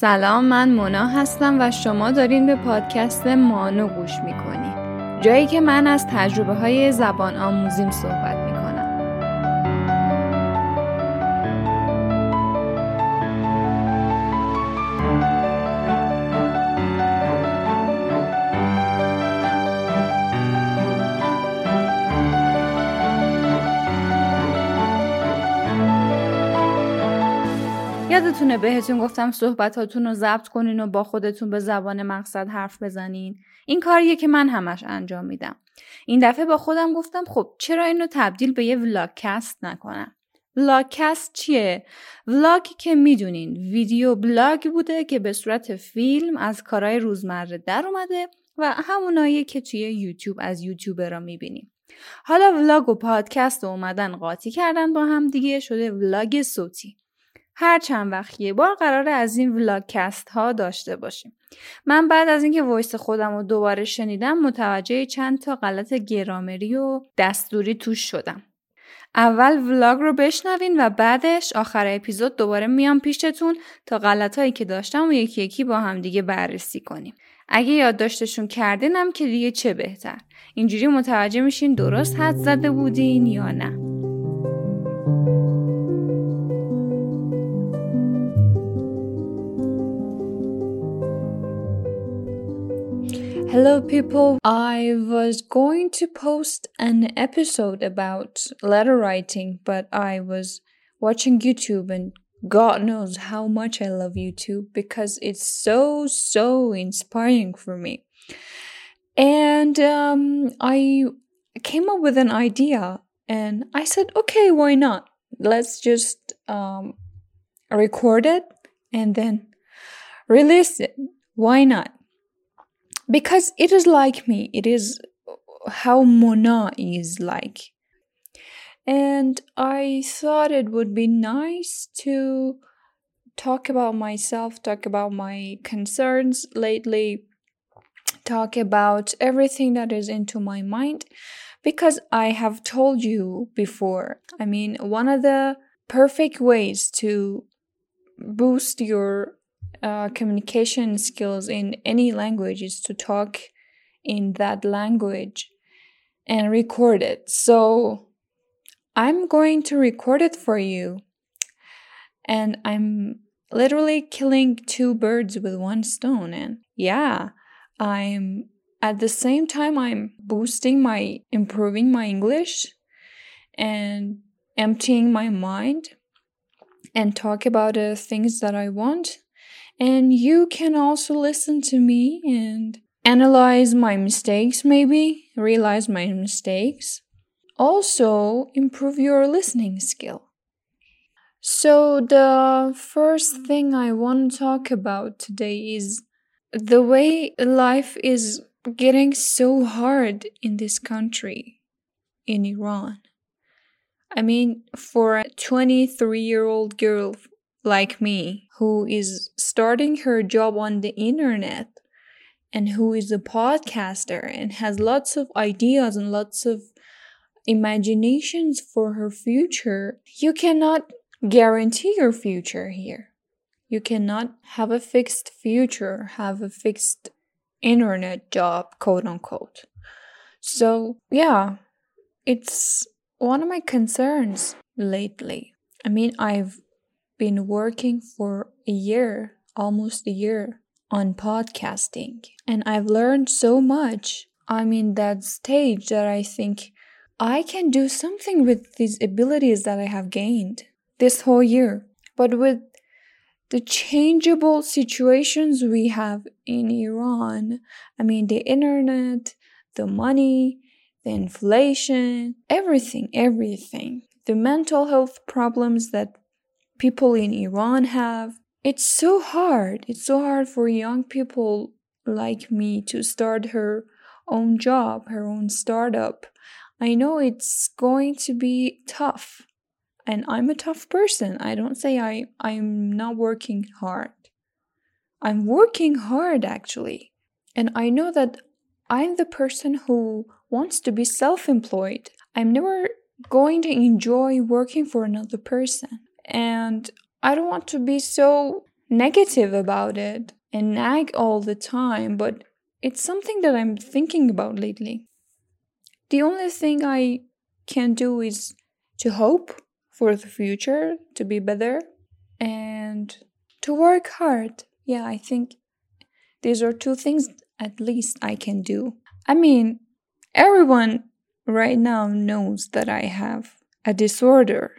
سلام، من مونا هستم و شما دارین به پادکست مانو گوش میکنین، جایی که من از تجربه های زبان آموزیم صحبت میکنم. یادتونه بهتون گفتم صحبتاتون رو ضبط کنین و با خودتون به زبان مقصد حرف بزنین؟ این کاریه که من همش انجام میدم. این دفعه با خودم گفتم خب چرا اینو تبدیل به یه ولاگکست نکنم؟ ولاگکست چیه؟ ولاگ که میدونین ویدیو بلاگ بوده که به صورت فیلم از کارهای روزمره در اومده و همونایی که توی یوتیوب از یوتیوبرا میبینیم. حالا ولاگ و پادکست اومدن قاطی کردن با هم دیگه، شده ولاگ صوتی. هر چند وقت یه بار قراره از این ولاگکست ها داشته باشیم. من بعد از اینکه وایس خودم رو دوباره شنیدم متوجه چند تا غلط گرامری و دستوری توش شدم. اول ولاگ رو بشنوین و بعدش آخر اپیزود دوباره میام پیشتون تا غلطایی که داشتم و یکی یکی با هم دیگه بررسی کنیم. اگه یادداشتشون کردینم که دیگه چه بهتر. اینجوری متوجه میشین درست حد زده بودین یا نه. Hello people, I was going to post an episode about letter writing, but I was watching YouTube and God knows how much I love YouTube because it's so inspiring for me. And I came up with an idea and I said, okay, why not? Let's just record it and then release it. Why not? Because it is like me, it is how Mona is like. And I thought it would be nice to talk about myself, talk about my concerns lately, talk about everything that is into my mind. Because I have told you before, I mean, one of the perfect ways to boost your communication skills in any language is to talk in that language and record it. So I'm going to record it for you, and I'm literally killing two birds with one stone. And yeah, I'm at the same time I'm improving my English and emptying my mind and talk about the things that I want. And you can also listen to me and analyze my mistakes, maybe realize my mistakes. Also, improve your listening skill. So the first thing I want to talk about today is the way life is getting so hard in this country, in Iran. I mean, for a 23-year-old girl like me, who is starting her job on the internet and who is a podcaster and has lots of ideas and lots of imaginations for her future, you cannot guarantee your future here. You cannot have a fixed future, have a fixed internet job, quote unquote. So, yeah, it's one of my concerns lately. I mean, I've been working for almost a year on podcasting, and I've learned so much. I'm in that stage that I think I can do something with these abilities that I have gained this whole year. But with the changeable situations we have in Iran, I mean the internet, the money, the inflation, everything, the mental health problems that people in Iran have. It's so hard for young people like me to start her own job, her own startup. I know it's going to be tough, and I'm a tough person. I don't say I'm not working hard. I'm working hard actually, and I know that I'm the person who wants to be self-employed. I'm never going to enjoy working for another person. And I don't want to be so negative about it and nag all the time, but it's something that I'm thinking about lately. The only thing I can do is to hope for the future to be better and to work hard. Yeah, I think these are two things at least I can do. I mean, everyone right now knows that I have a disorder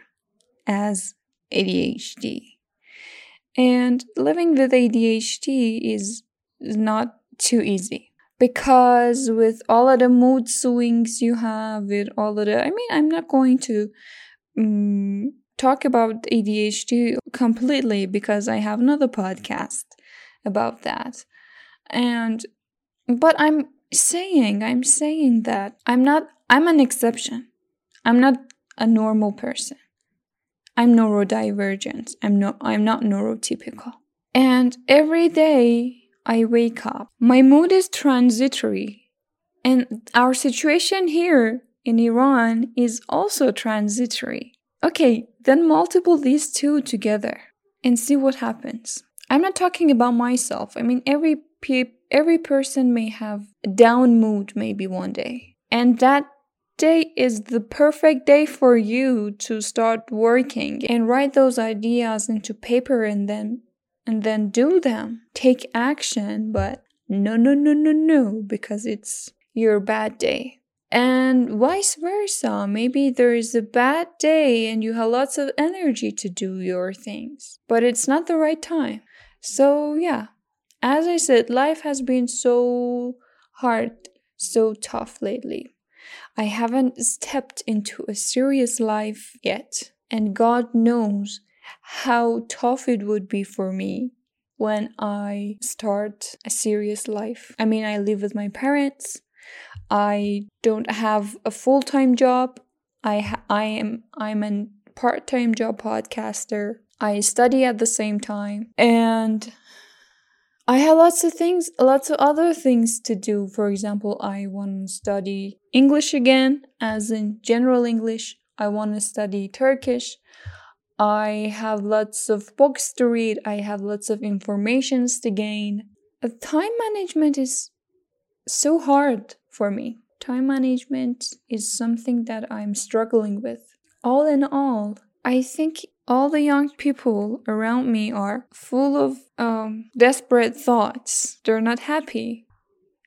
as ADHD. And living with ADHD is not too easy. Because with all of the mood swings you have, with all of the... I mean, I'm not going to talk about ADHD completely because I have another podcast about that. But I'm saying that I'm an exception. I'm not a normal person. I'm neurodivergent. I'm not neurotypical. And every day I wake up, my mood is transitory, and our situation here in Iran is also transitory. Okay, then multiply these two together and see what happens. I'm not talking about myself. I mean, every person may have a down mood maybe one day, and that day is the perfect day for you to start working and write those ideas into paper and then do them. Take action, but no, because it's your bad day. And vice versa, maybe there is a bad day and you have lots of energy to do your things, but it's not the right time. So yeah, as I said, life has been so hard, so tough lately. I haven't stepped into a serious life yet, and God knows how tough it would be for me when I start a serious life. I mean, I live with my parents. I don't have a full-time job. I'm a part-time job podcaster. I study at the same time, and I have lots of other things to do. For example, I want to study English again, as in general English. I want to study Turkish. I have lots of books to read. I have lots of informations to gain. Time management is so hard for me. Time management is something that I'm struggling with. All in all, I think all the young people around me are full of desperate thoughts. They're not happy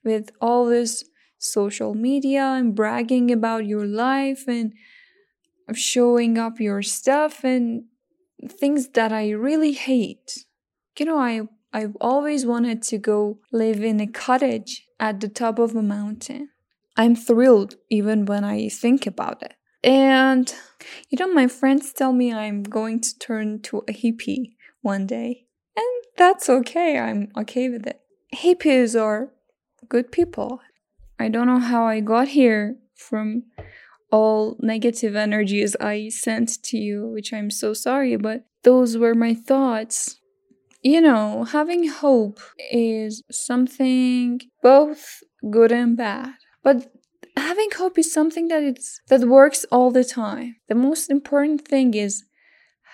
with all this social media and bragging about your life and of showing up your stuff and things that I really hate. You know, I've always wanted to go live in a cottage at the top of a mountain. I'm thrilled even when I think about it. And, you know, my friends tell me I'm going to turn to a hippie one day. And that's okay. I'm okay with it. Hippies are good people. I don't know how I got here from all negative energies I sent to you, which I'm so sorry, but those were my thoughts. You know, having hope is something both good and bad. But having hope is something that works all the time. The most important thing is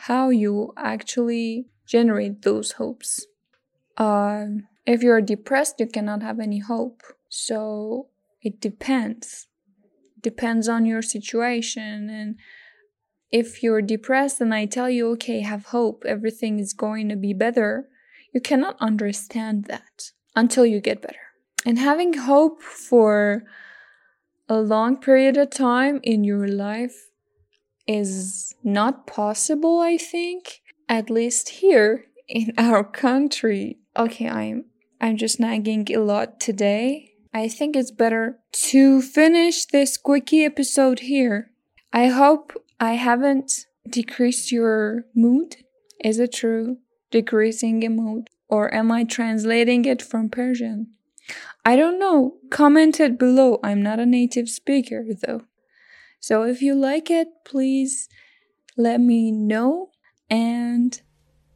how you actually generate those hopes. If you're depressed, you cannot have any hope. So it depends. Depends on your situation. And if you're depressed and I tell you, okay, have hope, everything is going to be better, you cannot understand that until you get better. And having hope for a long period of time in your life is not possible, I think, at least here in our country. Okay, I'm just nagging a lot today. I think it's better to finish this quickie episode here. I hope I haven't decreased your mood. Is it true? Decreasing a mood? Or am I translating it from Persian? I don't know. Comment it below. I'm not a native speaker though. So if you like it, please let me know. And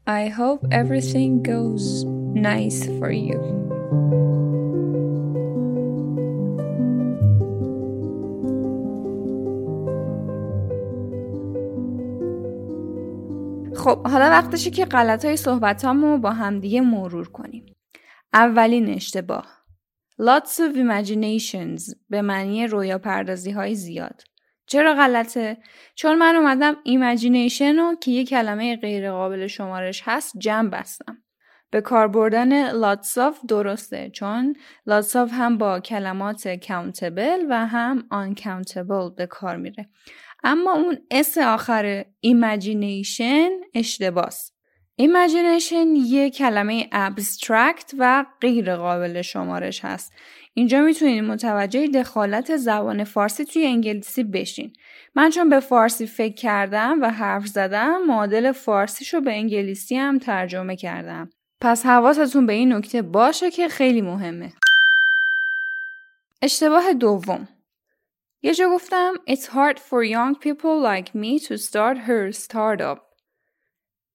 I hope everything goes nice for you. خب حالا وقتشه که غلطای صحبتامو با همدیگه مرور کنیم. اولین اشتباه. Lots of imaginations به معنی رویا پردازی های زیاد. چرا غلطه؟ چون من اومدم imagination رو که یک کلمه غیر قابل شمارش هست جمع بستم. به کار بردن lots of درسته چون lots of هم با کلمات countable و هم uncountable به کار میره. اما اون اس آخر imagination اشتباس. imagination یه کلمه abstract و غیر قابل شمارش هست. اینجا میتونید متوجه دخالت زبان فارسی توی انگلیسی بشین. من چون به فارسی فکر کردم و حرف زدم معادل فارسیشو به انگلیسی هم ترجمه کردم. پس حواستون به این نکته باشه که خیلی مهمه. اشتباه دوم. یه جا گفتم It's hard for young people like me to start her startup.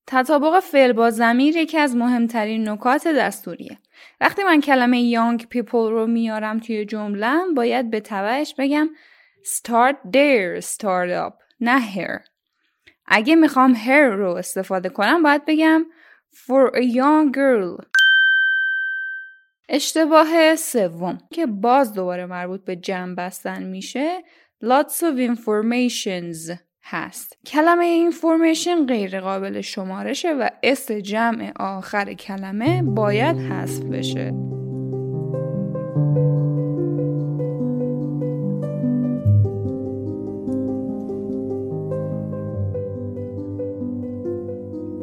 تطابق فعل با ضمیر یکی از مهمترین نکات دستوریه. وقتی من کلمه young people رو میارم توی جمله‌ام باید به تبعش بگم start their startup نه her. اگه میخوام her رو استفاده کنم باید بگم for a young girl. اشتباه سوم که باز دوباره مربوط به جمع بستن میشه lots of informations هست. کلمه information غیر قابل شمارشه و اس جمع آخر کلمه باید حذف بشه.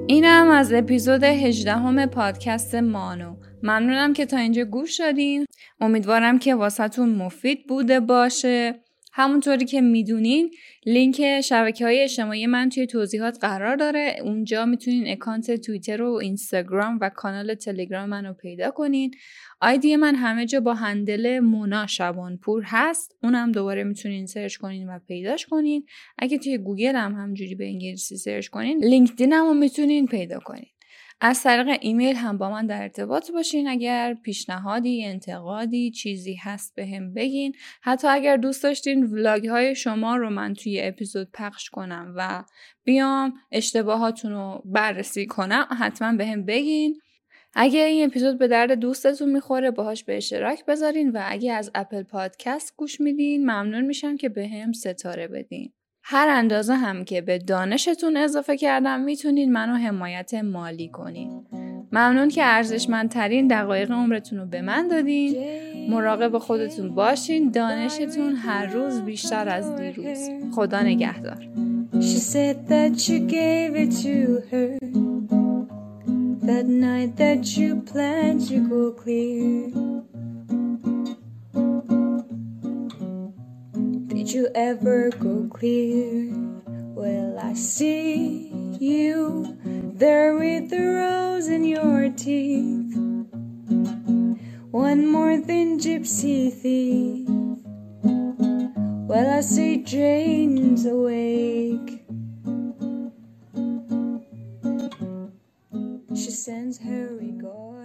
اینم از اپیزود 18 پادکست مانو. ممنونم که تا اینجا گوش دادین. امیدوارم که واسهتون مفید بوده باشه. همونطوری که میدونین لینک شبکه‌های اجتماعی من توی توضیحات قرار داره. اونجا میتونین اکانت توییتر و اینستاگرام و کانال تلگرام منو پیدا کنین. آیدی من همه جا با هندل مونا شبانپور هست. اونم دوباره میتونین سرچ کنین و پیداش کنین. اگه توی گوگل هم همجوری به انگلیسی سرچ کنین، لینکدینمو میتونین پیدا کنین. از طریق ایمیل هم با من در ارتباط باشین. اگر پیشنهادی، انتقادی، چیزی هست بهم بگین. حتی اگر دوست داشتین ولاگ های شما رو من توی اپیزود پخش کنم و بیام اشتباهاتون رو بررسی کنم، حتما بهم بگین. اگه این اپیزود به درد دوستتون میخوره باهاش به اشتراک بذارین و اگه از اپل پادکست گوش میدین ممنون میشم که بهم ستاره بدین. هر اندازه هم که به دانشتون اضافه کردم میتونین منو حمایت مالی کنین. ممنون که ارزشمندترین دقایق عمرتون رو به من دادین. مراقب خودتون باشین. دانشتون هر روز بیشتر از دیروز. خدا نگهدار. She said that you gave it to her. That night that you planned to go clear. Did you ever go clear? Well, I see you there with the rose in your teeth. One more than gypsy thief. Well, I see Jane's awake. She sends her regards.